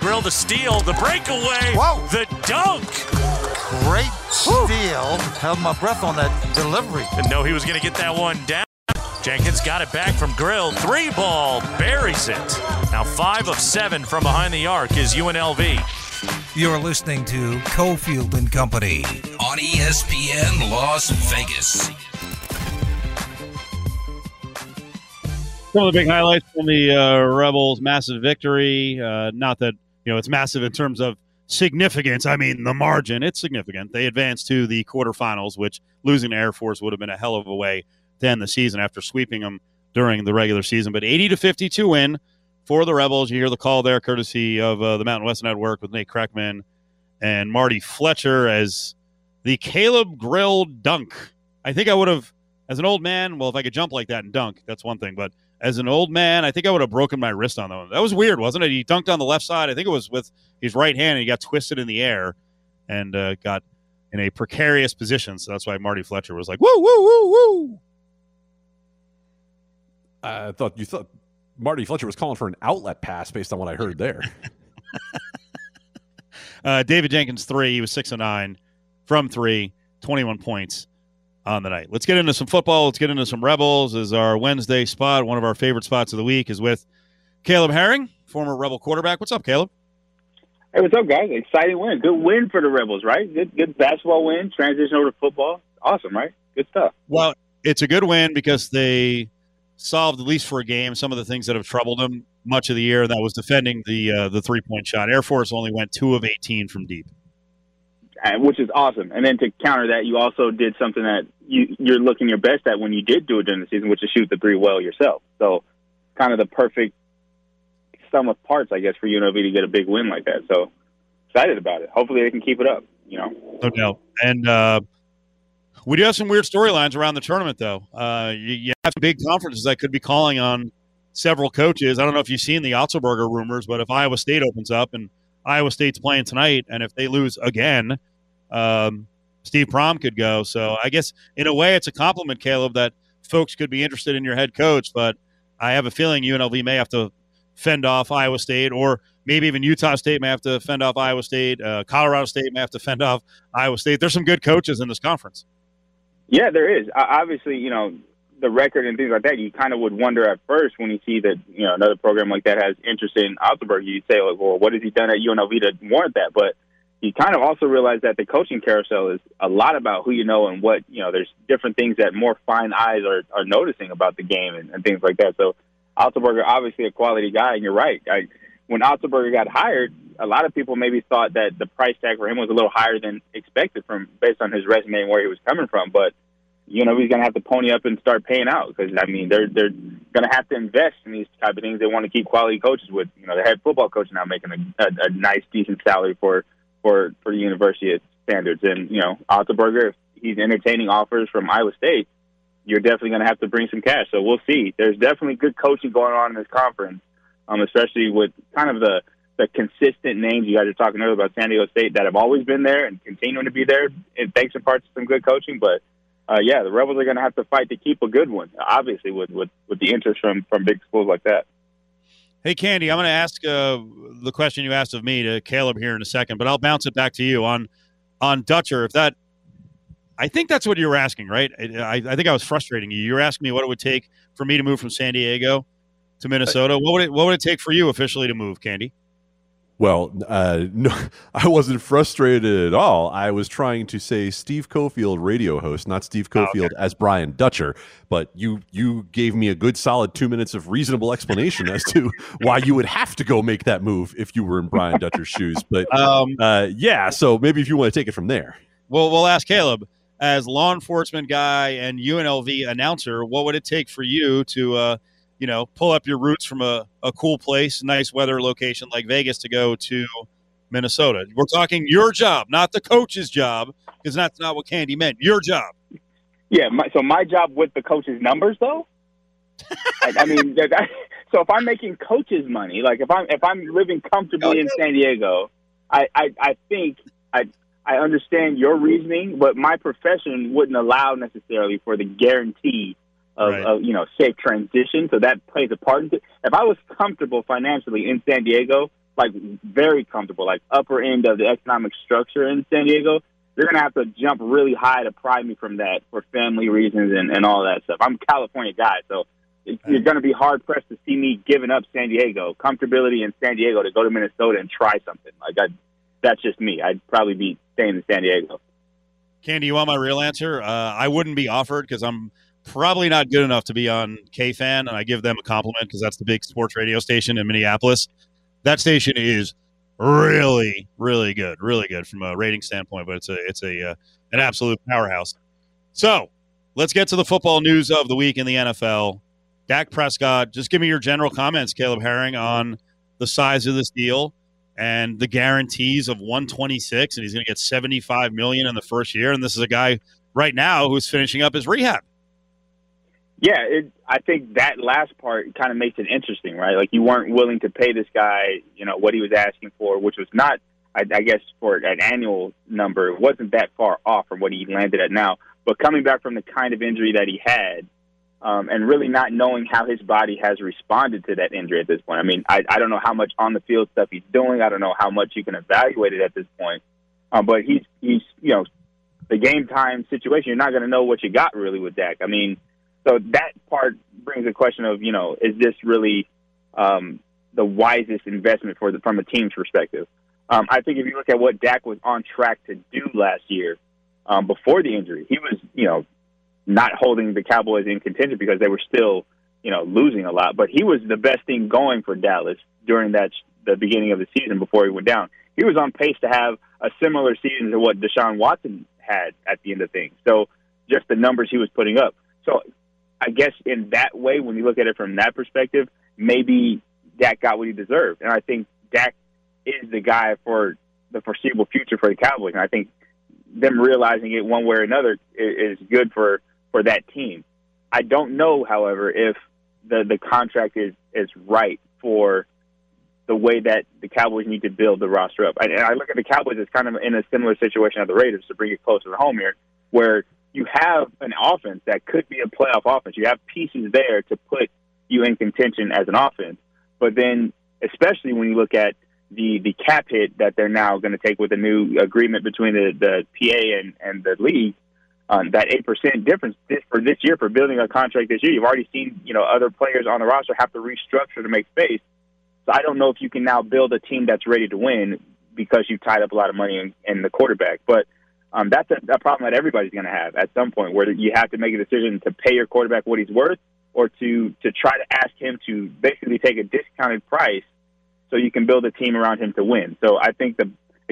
Grill, the steal, the breakaway, whoa, the dunk. Great steal. Held my breath on that delivery. Didn't know he was going to get that one down. Jenkins got it back from Grill. 3-ball. Buries it. Now 5 of 7 from behind the arc is UNLV. You're listening to Cofield and Company on ESPN Las Vegas. Some of the big highlights from the Rebels' massive victory. Not that, it's massive in terms of significance. I mean, the margin, it's significant. They advanced to the quarterfinals, which losing to Air Force would have been a hell of a way to end the season after sweeping them during the regular season. But 80-52 win for the Rebels. You hear the call there, courtesy of the Mountain West Network with Nate Kreckman and Marty Fletcher, as the Caleb Grill dunk. I think I would have, as an old man, well, if I could jump like that and dunk, that's one thing. But as an old man, I think I would have broken my wrist on that one. That was weird, wasn't it? He dunked on the left side. I think it was with his right hand, and he got twisted in the air and got in a precarious position. So that's why Marty Fletcher was like, woo, woo, woo, woo. I thought you thought Marty Fletcher was calling for an outlet pass based on what I heard there. David Jenkins, 3. He was 6 of 9 from 3, 21 points. on the night. Let's get into some football. Let's get into some Rebels. This is our Wednesday spot. One of our favorite spots of the week is with Caleb Herring, former Rebel quarterback. What's up, Caleb? Hey, what's up, guys? Exciting win. Good win for the Rebels, right? Good basketball win, transition over to football. Awesome, right? Good stuff. Well, it's a good win because they solved, at least for a game, some of the things that have troubled them much of the year. That was defending the three-point shot. Air Force only went 2 of 18 from deep. Which is awesome. And then to counter that, you also did something that you're looking your best at when you did do it during the season, which is shoot the three well yourself. So kind of the perfect sum of parts, I guess, for UNLV to get a big win like that. So excited about it. Hopefully they can keep it up, you know. No doubt. And we do have some weird storylines around the tournament, though. You have big conferences that could be calling on several coaches. I don't know if you've seen the Otzelberger rumors, but if Iowa State opens up and Iowa State's playing tonight, and if they lose again, Steve Prohm could go. So I guess in a way it's a compliment, Caleb, that folks could be interested in your head coach, but I have a feeling UNLV may have to fend off Iowa State, or maybe even Utah State may have to fend off Iowa State. Colorado State may have to fend off Iowa State. There's some good coaches in this conference. Yeah, there is. Obviously, you know, the record and things like that, you kind of would wonder at first when you see that, you know, another program like that has interest in Otzelberger. You'd say, like, well, what has he done at UNLV to warrant that? But you kind of also realize that the coaching carousel is a lot about who you know and what, you know, there's different things that more fine eyes are noticing about the game and things like that. So Otzelberger, obviously a quality guy, and you're right. When Otzelberger got hired, a lot of people maybe thought that the price tag for him was a little higher than expected from based on his resume and where he was coming from. But, you know, he's going to have to pony up and start paying out because, I mean, they're going to have to invest in these type of things. They want to keep quality coaches with, you know, the head football coach now making a nice, decent salary for the university standards. And, you know, Otzelberger, if he's entertaining offers from Iowa State, you're definitely going to have to bring some cash. So we'll see. There's definitely good coaching going on in this conference, especially with kind of the consistent names you guys are talking earlier about San Diego State that have always been there and continuing to be there, and thanks in part to some good coaching. But, yeah, the Rebels are going to have to fight to keep a good one, obviously, with the interest from big schools like that. Hey, Candy, I'm going to ask the question you asked of me to Caleb here in a second, but I'll bounce it back to you on Dutcher. If that, I think that's what you were asking, right? I think I was frustrating you. You were asking me what it would take for me to move from San Diego to Minnesota. What would it take for you officially to move, Candy? Well, no, I wasn't frustrated at all. I was trying to say Steve Cofield radio host, not Steve Cofield as Brian Dutcher. But you gave me a good solid 2 minutes of reasonable explanation as to why you would have to go make that move if you were in Brian Dutcher's shoes. But yeah, so maybe if you want to take it from there. Well, we'll ask Caleb. As law enforcement guy and UNLV announcer, what would it take for you to you know, pull up your roots from a cool place, nice weather location like Vegas to go to Minnesota? We're talking your job, not the coach's job, because that's not what Candy meant. Your job. Yeah, my job with the coach's numbers, though? I mean, so if I'm making coaches money, like if I'm living comfortably in San Diego, I think I understand your reasoning, but my profession wouldn't allow necessarily for the guarantee of you know, safe transition. So that plays a part into it. If I was comfortable financially in San Diego, like very comfortable, like upper end of the economic structure in San Diego, they're going to have to jump really high to pry me from that for family reasons and all that stuff. I'm a California guy, so you're going to be hard-pressed to see me giving up San Diego, comfortability in San Diego, to go to Minnesota and try something. Like that's just me. I'd probably be staying in San Diego. Candy, you want my real answer? I wouldn't be offered because I'm probably not good enough to be on KFAN, and I give them a compliment because that's the big sports radio station in Minneapolis. That station is really, really good from a rating standpoint, but it's an absolute powerhouse. So let's get to the football news of the week in the NFL. Dak Prescott, just give me your general comments, Caleb Herring, on the size of this deal and the guarantees of 126, and he's going to get $75 million in the first year. And this is a guy right now who's finishing up his rehab. Yeah, I think that last part kind of makes it interesting, right? Like, you weren't willing to pay this guy, you know, what he was asking for, which was not, I guess, for an annual number. It wasn't that far off from what he landed at now. But coming back from the kind of injury that he had, and really not knowing how his body has responded to that injury at this point. I mean, I don't know how much on-the-field stuff he's doing. I don't know how much you can evaluate it at this point. But he's you know, the game time situation, you're not going to know what you got really with Dak. I mean, so that part brings a question of, you know, is this really the wisest investment for from a team's perspective? I think if you look at what Dak was on track to do last year before the injury, he was, you know, not holding the Cowboys in contention because they were still, you know, losing a lot. But he was the best thing going for Dallas during that the beginning of the season before he went down. He was on pace to have a similar season to what Deshaun Watson had at the end of things. So just the numbers he was putting up. So I guess in that way, when you look at it from that perspective, maybe Dak got what he deserved. And I think Dak is the guy for the foreseeable future for the Cowboys. And I think them realizing it one way or another is good for that team. I don't know, however, if the contract is right for the way that the Cowboys need to build the roster up. And I look at the Cowboys as kind of in a similar situation as the Raiders, to bring it closer to home here, where you have an offense that could be a playoff offense. You have pieces there to put you in contention as an offense. But then, especially when you look at the cap hit that they're now going to take with a new agreement between the PA and the league, that 8% difference for this year, for building a contract this year, you've already seen, you know, other players on the roster have to restructure to make space. So I don't know if you can now build a team that's ready to win because you've tied up a lot of money in the quarterback. But that's a problem that everybody's going to have at some point, where you have to make a decision to pay your quarterback what he's worth, or to try to ask him to basically take a discounted price so you can build a team around him to win. So I think the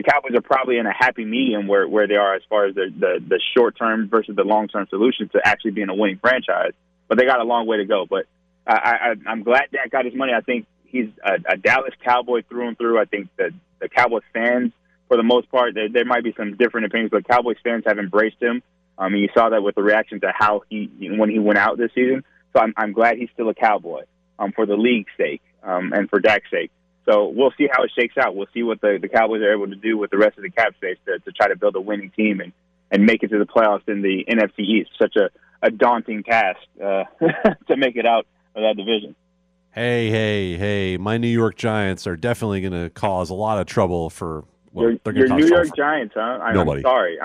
Cowboys are probably in a happy medium where they are as far as the short-term versus the long-term solution to actually being a winning franchise. But they got a long way to go. But I'm glad Dak got his money. I think he's a Dallas Cowboy through and through. I think the Cowboys fans, for the most part, there might be some different opinions, but Cowboys fans have embraced him. And you saw that with the reaction to how when he went out this season. So I'm glad he's still a Cowboy for the league's sake and for Dak's sake. So we'll see how it shakes out. We'll see what the Cowboys are able to do with the rest of the cap space to try to build a winning team and make it to the playoffs in the NFC East. Such a daunting task to make it out of that division. Hey, my New York Giants are definitely going to cause a lot of trouble for your New York Giants, huh? Nobody. I'm sorry.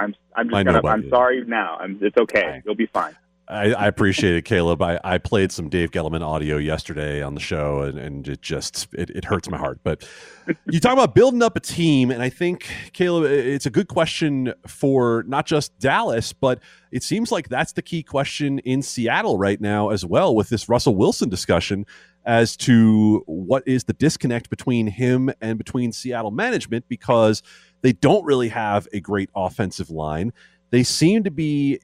I'm sorry now. It's okay. You'll be fine. I appreciate it, Caleb. I played some Dave Gettleman audio yesterday on the show, and it hurts my heart. But you talk about building up a team, and I think, Caleb, it's a good question for not just Dallas, but it seems like that's the key question in Seattle right now as well, with this Russell Wilson discussion as to what is the disconnect between him and between Seattle management, because they don't really have a great offensive line. They seem to be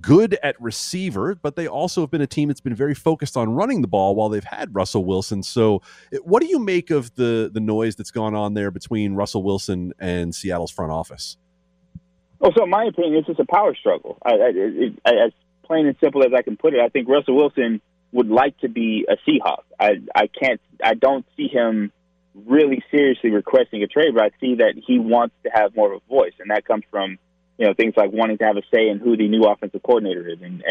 good at receiver, but they also have been a team that's been very focused on running the ball while they've had Russell Wilson. So what do you make of the noise that's gone on there between Russell Wilson and Seattle's front office? Well, so in my opinion, it's just a power struggle. As plain and simple as I can put it, I think Russell Wilson would like to be a Seahawk. I don't see him really seriously requesting a trade, but I see that he wants to have more of a voice, and that comes from, you know, things like wanting to have a say in who the new offensive coordinator is, and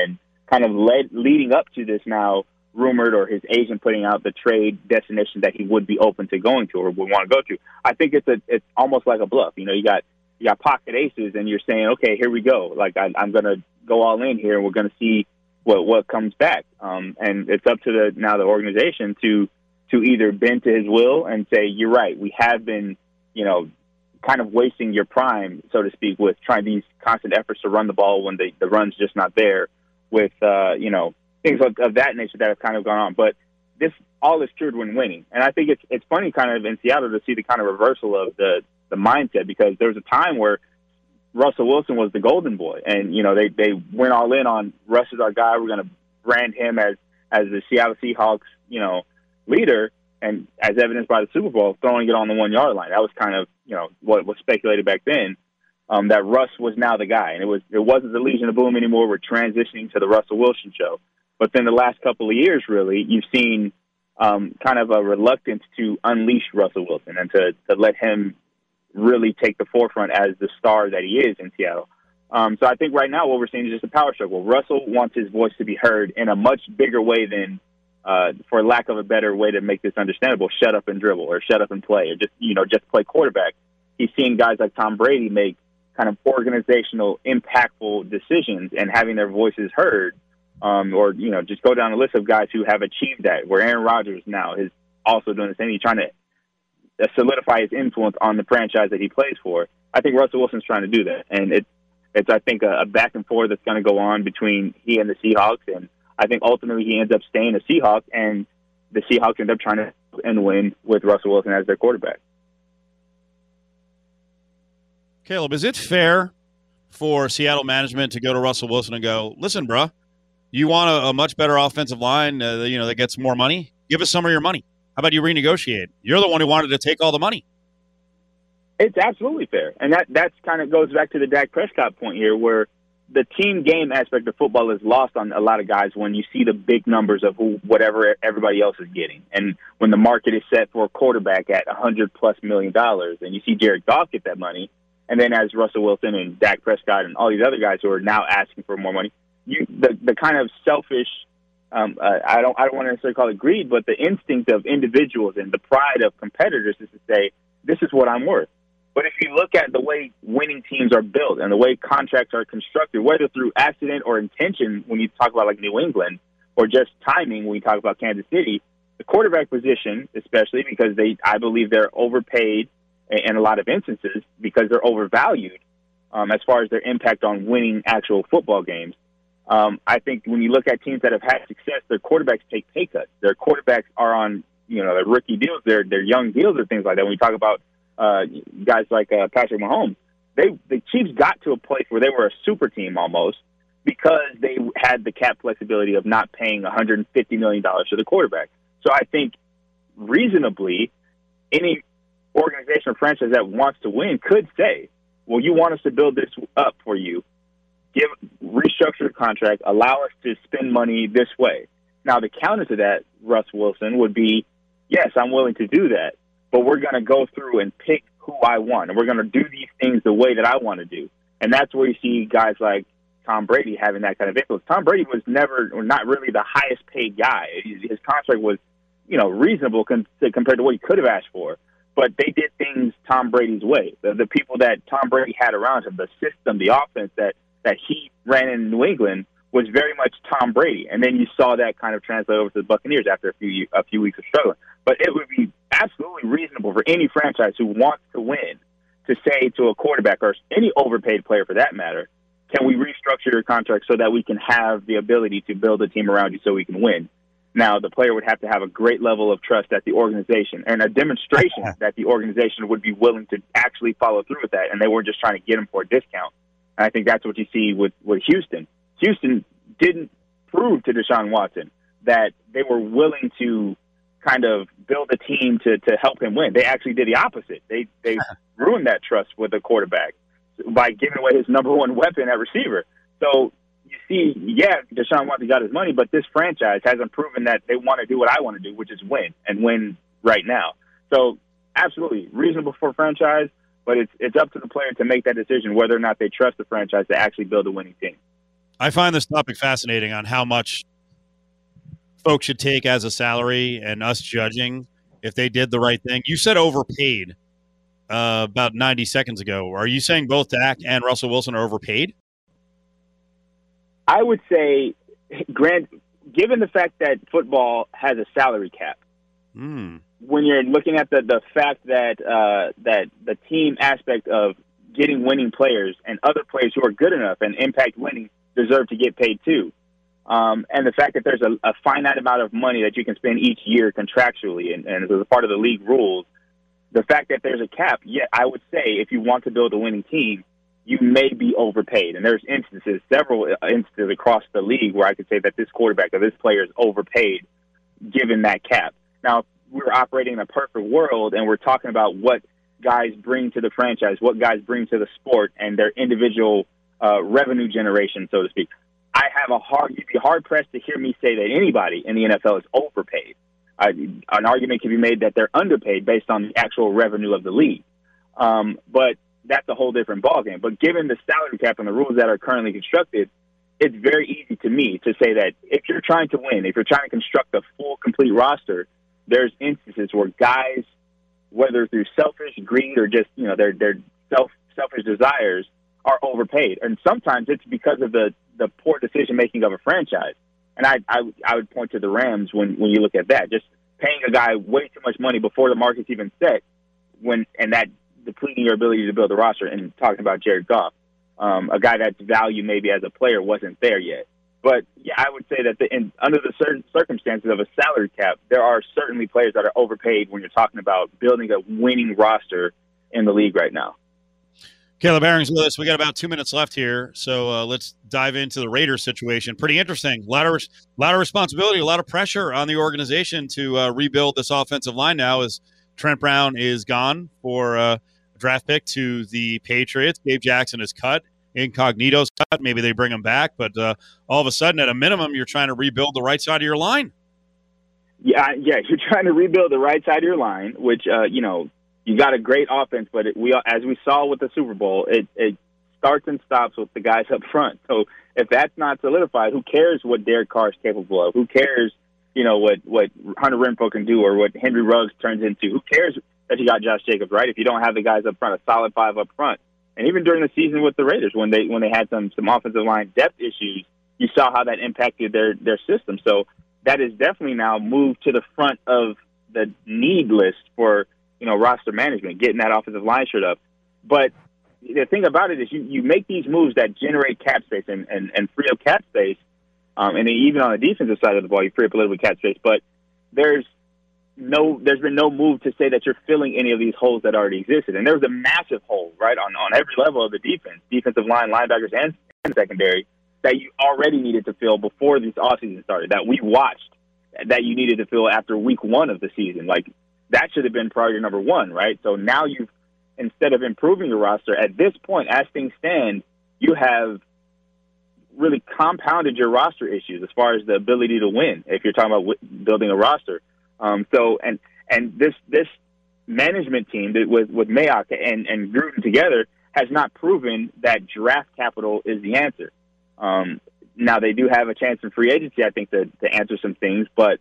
kind of leading up to this now rumored, or his agent putting out the trade destination that he would be open to going to or would want to go to. I think it's almost like a bluff. You know, you got pocket aces, and you're saying, okay, here we go. Like I'm going to go all in here, and we're going to see what comes back. And it's up to the organization to either bend to his will and say, you're right, we have been, you know, kind of wasting your prime, so to speak, with trying these constant efforts to run the ball when the run's just not there, with, you know, things of that nature that have kind of gone on. But this all is cured when winning. And I think it's funny kind of in Seattle to see the kind of reversal of the mindset, because there was a time where Russell Wilson was the golden boy. And, you know, they went all in on Russ is our guy. We're going to brand him as the Seattle Seahawks, you know, leader. And as evidenced by the Super Bowl, throwing it on the 1-yard line. That was kind of, you know, what was speculated back then, that Russ was now the guy. And it wasn't the Legion of Boom anymore. We're transitioning to the Russell Wilson show. But then the last couple of years, really, you've seen kind of a reluctance to unleash Russell Wilson and to let him really take the forefront as the star that he is in Seattle. So I think right now what we're seeing is just a power struggle. Russell wants his voice to be heard in a much bigger way than, for lack of a better way to make this understandable, shut up and dribble, or shut up and play, or just play quarterback. He's seen guys like Tom Brady make kind of organizational, impactful decisions and having their voices heard, or, you know, just go down a list of guys who have achieved that, where Aaron Rodgers now is also doing the same. He's trying to solidify his influence on the franchise that he plays for. I think Russell Wilson's trying to do that, and it's I think, a back and forth that's going to go on between he and the Seahawks, and I think ultimately he ends up staying a Seahawk, and the Seahawks end up trying to and win with Russell Wilson as their quarterback. Caleb, is it fair for Seattle management to go to Russell Wilson and go, listen, bruh, you want a much better offensive line, you know, that gets more money? Give us some of your money. How about you renegotiate? You're the one who wanted to take all the money. It's absolutely fair. And that's kind of goes back to the Dak Prescott point here, where the team game aspect of football is lost on a lot of guys when you see the big numbers of whatever everybody else is getting. And when the market is set for a quarterback at $100+ million, and you see Jared Goff get that money, and then as Russell Wilson and Dak Prescott and all these other guys who are now asking for more money, the kind of selfish, I don't want to necessarily call it greed, but the instinct of individuals and the pride of competitors is to say, this is what I'm worth. But if you look at the way winning teams are built and the way contracts are constructed, whether through accident or intention, when you talk about like New England, or just timing when you talk about Kansas City, the quarterback position, especially because I believe they're overpaid in a lot of instances because they're overvalued as far as their impact on winning actual football games. I think when you look at teams that have had success, their quarterbacks take pay cuts. Their quarterbacks are on, you know, their rookie deals, their young deals, or things like that. When you talk about guys like Patrick Mahomes, the Chiefs got to a place where they were a super team almost because they had the cap flexibility of not paying $150 million to the quarterback. So I think reasonably, any organization or franchise that wants to win could say, well, you want us to build this up for you, restructure the contract, allow us to spend money this way. Now, the counter to that, Russ Wilson, would be, yes, I'm willing to do that, but we're going to go through and pick who I want, and we're going to do these things the way that I want to do. And that's where you see guys like Tom Brady having that kind of influence. Tom Brady was not really the highest paid guy. His contract was, you know, reasonable compared to what he could have asked for. But they did things Tom Brady's way. The people that Tom Brady had around him, the system, the offense that he ran in New England was very much Tom Brady. And then you saw that kind of translate over to the Buccaneers after a few weeks of struggling. But it would be absolutely reasonable for any franchise who wants to win to say to a quarterback, or any overpaid player for that matter, can we restructure your contract so that we can have the ability to build a team around you so we can win? Now, the player would have to have a great level of trust at the organization and a demonstration that the organization would be willing to actually follow through with that, and they weren't just trying to get him for a discount. And I think that's what you see with Houston. Houston didn't prove to Deshaun Watson that they were willing to kind of build a team to help him win. They actually did the opposite. They ruined that trust with the quarterback by giving away his number one weapon at receiver. So you see, yeah, Deshaun Watson got his money, but this franchise hasn't proven that they want to do what I want to do, which is win, and win right now. So absolutely reasonable for a franchise, but it's up to the player to make that decision whether or not they trust the franchise to actually build a winning team. I find this topic fascinating on how much folks should take as a salary and us judging if they did the right thing. You said overpaid about 90 seconds ago. Are you saying both Dak and Russell Wilson are overpaid? I would say, given the fact that football has a salary cap, when you're looking at the fact that the team aspect of getting winning players and other players who are good enough and impact winning deserve to get paid too. And the fact that there's a finite amount of money that you can spend each year contractually and as a part of the league rules, the fact that there's a cap, yeah, I would say if you want to build a winning team, you may be overpaid. And there's several instances across the league where I could say that this quarterback or this player is overpaid given that cap. Now, if we're operating in a perfect world and we're talking about what guys bring to the franchise, what guys bring to the sport and their individual revenue generation, so to speak, I have you'd be hard pressed to hear me say that anybody in the NFL is overpaid. An argument can be made that they're underpaid based on the actual revenue of the league. But that's a whole different ballgame. But given the salary cap and the rules that are currently constructed, it's very easy to me to say that if you're trying to win, if you're trying to construct a full, complete roster, there's instances where guys, whether through selfish greed or just, you know, their selfish desires, are overpaid. And sometimes it's because of the poor decision-making of a franchise. And I would point to the Rams when you look at that. Just paying a guy way too much money before the market's even set, and that depleting your ability to build a roster. And talking about Jared Goff, a guy that's value maybe as a player wasn't there yet. But, yeah, I would say that under the certain circumstances of a salary cap, there are certainly players that are overpaid when you're talking about building a winning roster in the league right now. Caleb Herring's with us. We got about 2 minutes left here, so let's dive into the Raiders situation. Pretty interesting. A lot of responsibility, a lot of pressure on the organization to rebuild this offensive line now as Trent Brown is gone for a draft pick to the Patriots. Gabe Jackson is cut. Incognito's cut. Maybe they bring him back, but all of a sudden, at a minimum, you're trying to rebuild the right side of your line. Yeah, you're trying to rebuild the right side of your line, which, you got a great offense, but as we saw with the Super Bowl, it starts and stops with the guys up front. So if that's not solidified, who cares what Derek Carr is capable of? Who cares, what Hunter Renfrow can do or what Henry Ruggs turns into? Who cares that you got Josh Jacobs, right? If you don't have the guys up front, a solid five up front. And even during the season with the Raiders, when they had some offensive line depth issues, you saw how that impacted their system. So that is definitely now moved to the front of the need list for roster management, getting that offensive line shirt up. But the thing about it is you make these moves that generate cap space and free up cap space, and even on the defensive side of the ball, you free up a little bit cap space. But there's been no move to say that you're filling any of these holes that already existed. And there was a massive hole, right, on every level of the defense, defensive line, linebackers, and secondary, that you already needed to fill before this offseason started, that we watched, that you needed to fill after week one of the season. Like, that should have been priority number one, right? So now instead of improving your roster, at this point, as things stand, you have really compounded your roster issues as far as the ability to win, if you're talking about building a roster. So this management team with Mayock and Gruden together has not proven that draft capital is the answer. Now they do have a chance in free agency, I think, to answer some things. But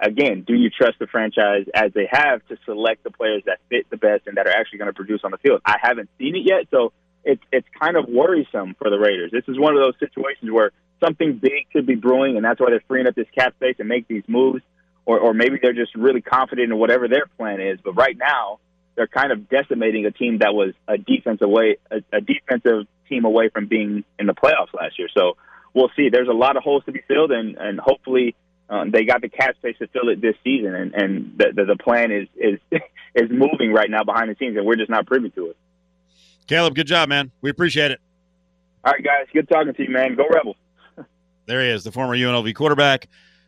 again, do you trust the franchise as they have to select the players that fit the best and that are actually going to produce on the field? I haven't seen it yet, so it's kind of worrisome for the Raiders. This is one of those situations where something big could be brewing, and that's why they're freeing up this cap space and make these moves. Or maybe they're just really confident in whatever their plan is. But right now, they're kind of decimating a team that was a defensive team away from being in the playoffs last year. So we'll see. There's a lot of holes to be filled, and hopefully they got the cap space to fill it this season. And the plan is moving right now behind the scenes, and we're just not privy to it. Caleb, good job, man. We appreciate it. All right, guys. Good talking to you, man. Go Rebels. There he is, the former UNLV quarterback,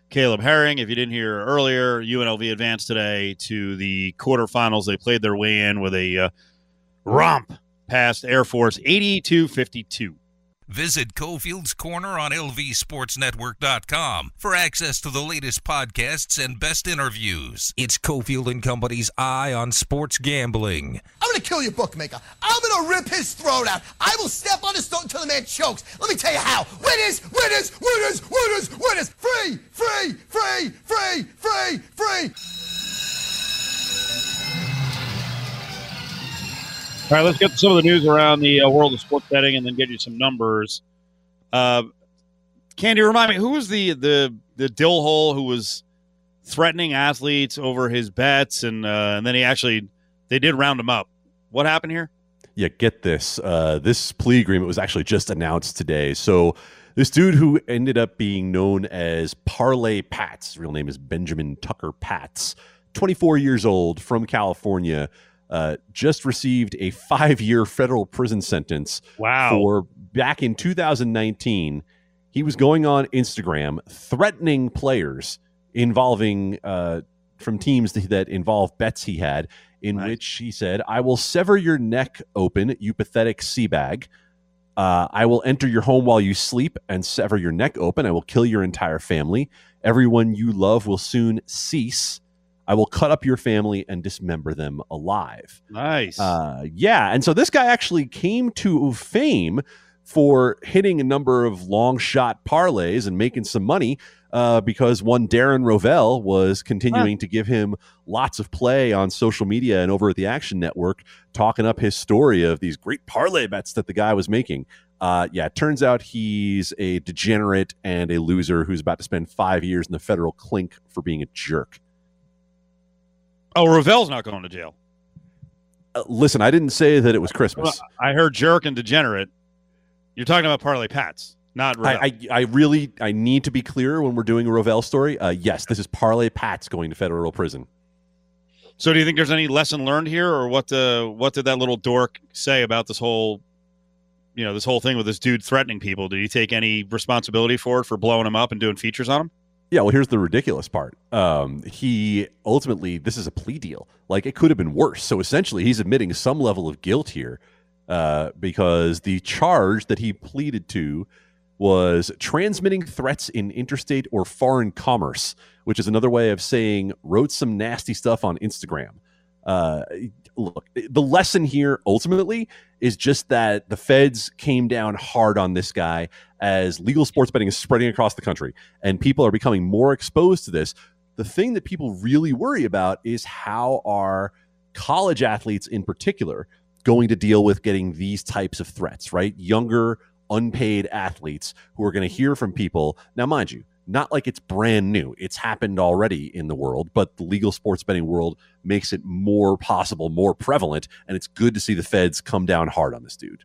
Caleb Herring. If you didn't hear earlier, UNLV advanced today to the quarterfinals. They played their way in with a romp past Air Force, 82-52. Visit Cofield's Corner on lvsportsnetwork.com for access to the latest podcasts and best interviews. It's Cofield & Company's Eye on Sports Gambling. I'm going to kill your bookmaker. I'm going to rip his throat out. I will step on his throat until the man chokes. Let me tell you how. Winners, winners, winners, winners, winners. Free, free, free, free, free, free. All right, let's get some of the news around the world of sports betting and then get you some numbers. Candy, remind me, who was the dill hole who was threatening athletes over his bets, and then they did round him up. What happened here? Yeah, get this. This plea agreement was actually just announced today. So this dude who ended up being known as Parlay Pats, his real name is Benjamin Tucker Pats, 24 years old, from California, just received a 5-year federal prison sentence. Wow. For back in 2019, he was going on Instagram threatening players involving from teams that involve bets he had, in which he said, "I will sever your neck open, you pathetic seabag. I will enter your home while you sleep and sever your neck open. I will kill your entire family. Everyone you love will soon cease. I will cut up your family and dismember them alive." Nice. Yeah. And so this guy actually came to fame for hitting a number of long shot parlays and making some money. because one Darren Rovell was continuing to give him lots of play on social media and over at the Action Network, talking up his story of these great parlay bets that the guy was making. Yeah, it turns out he's a degenerate and a loser who's about to spend 5 years in the federal clink for being a jerk. Oh, Rovell's not going to jail. Listen, I didn't say that it was Christmas. I heard jerk and degenerate. You're talking about parlay pats. Not Rovell. I need to be clearer when we're doing a Rovell story. Yes, this is parlay pats going to federal prison. So, do you think there's any lesson learned here, or what did that little dork say about this whole, you know, this whole thing with this dude threatening people? Did he take any responsibility for it, for blowing him up and doing features on him? Yeah, well, here's the ridiculous part. He ultimately, this is a plea deal. Like, it could have been worse. So essentially, he's admitting some level of guilt here, because the charge that he pleaded to was transmitting threats in interstate or foreign commerce, which is another way of saying wrote some nasty stuff on Instagram. Look, the lesson here ultimately is just that the feds came down hard on this guy as legal sports betting is spreading across the country and people are becoming more exposed to this. The thing that people really worry about is how are college athletes in particular going to deal with getting these types of threats, right? Younger, unpaid athletes who are going to hear from people. Now, mind you, not like it's brand new. It's happened already in the world, but the legal sports betting world makes it more possible, more prevalent, and it's good to see the feds come down hard on this dude.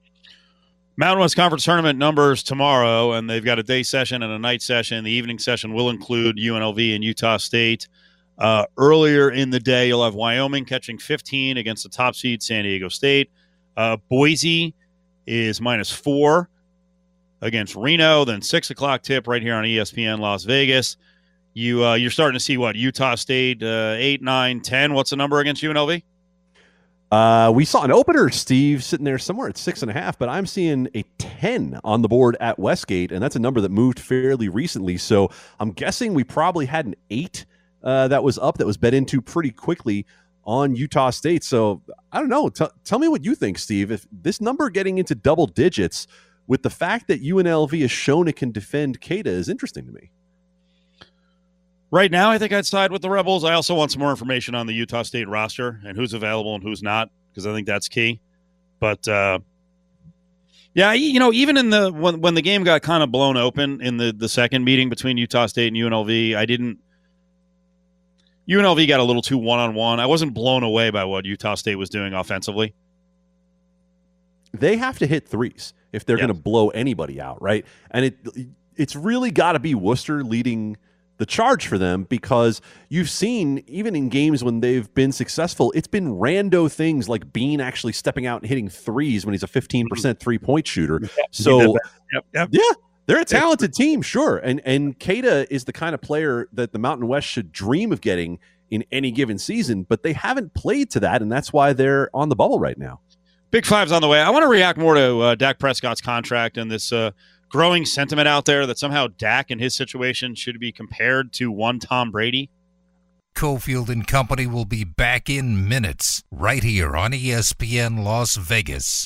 Mountain West Conference Tournament numbers tomorrow, and they've got a day session and a night session. The evening session will include UNLV and Utah State. Earlier in the day, you'll have Wyoming catching 15 against the top seed San Diego State. Boise is -4. Against Reno, then 6 o'clock tip right here on ESPN Las Vegas. You're starting to see what Utah State 8, 9, 10. What's the number against UNLV? We saw an opener, Steve, sitting there somewhere at 6.5, but I'm seeing a 10 on the board at Westgate, and that's a number that moved fairly recently. So I'm guessing we probably had an 8 that was up, that was bet into pretty quickly on Utah State. So I don't know. Tell me what you think, Steve. If this number getting into double digits, with the fact that UNLV has shown it can defend Queta, is interesting to me. Right now, I think I'd side with the Rebels. I also want some more information on the Utah State roster and who's available and who's not, because I think that's key. But, yeah, you know, even in the when the game got kind of blown open in the second meeting between Utah State and UNLV, UNLV got a little too one-on-one. I wasn't blown away by what Utah State was doing offensively. They have to hit threes if they're going to blow anybody out, right? And it's really got to be Worcester leading the charge for them, because you've seen, even in games when they've been successful, it's been rando things like Bean actually stepping out and hitting threes when he's a 15% three-point shooter. So, yeah, they're a talented team, sure. And Queta is the kind of player that the Mountain West should dream of getting in any given season, but they haven't played to that, and that's why they're on the bubble right now. Big Five's on the way. I want to react more to Dak Prescott's contract and this growing sentiment out there that somehow Dak and his situation should be compared to one Tom Brady. Cofield and Company will be back in minutes right here on ESPN Las Vegas.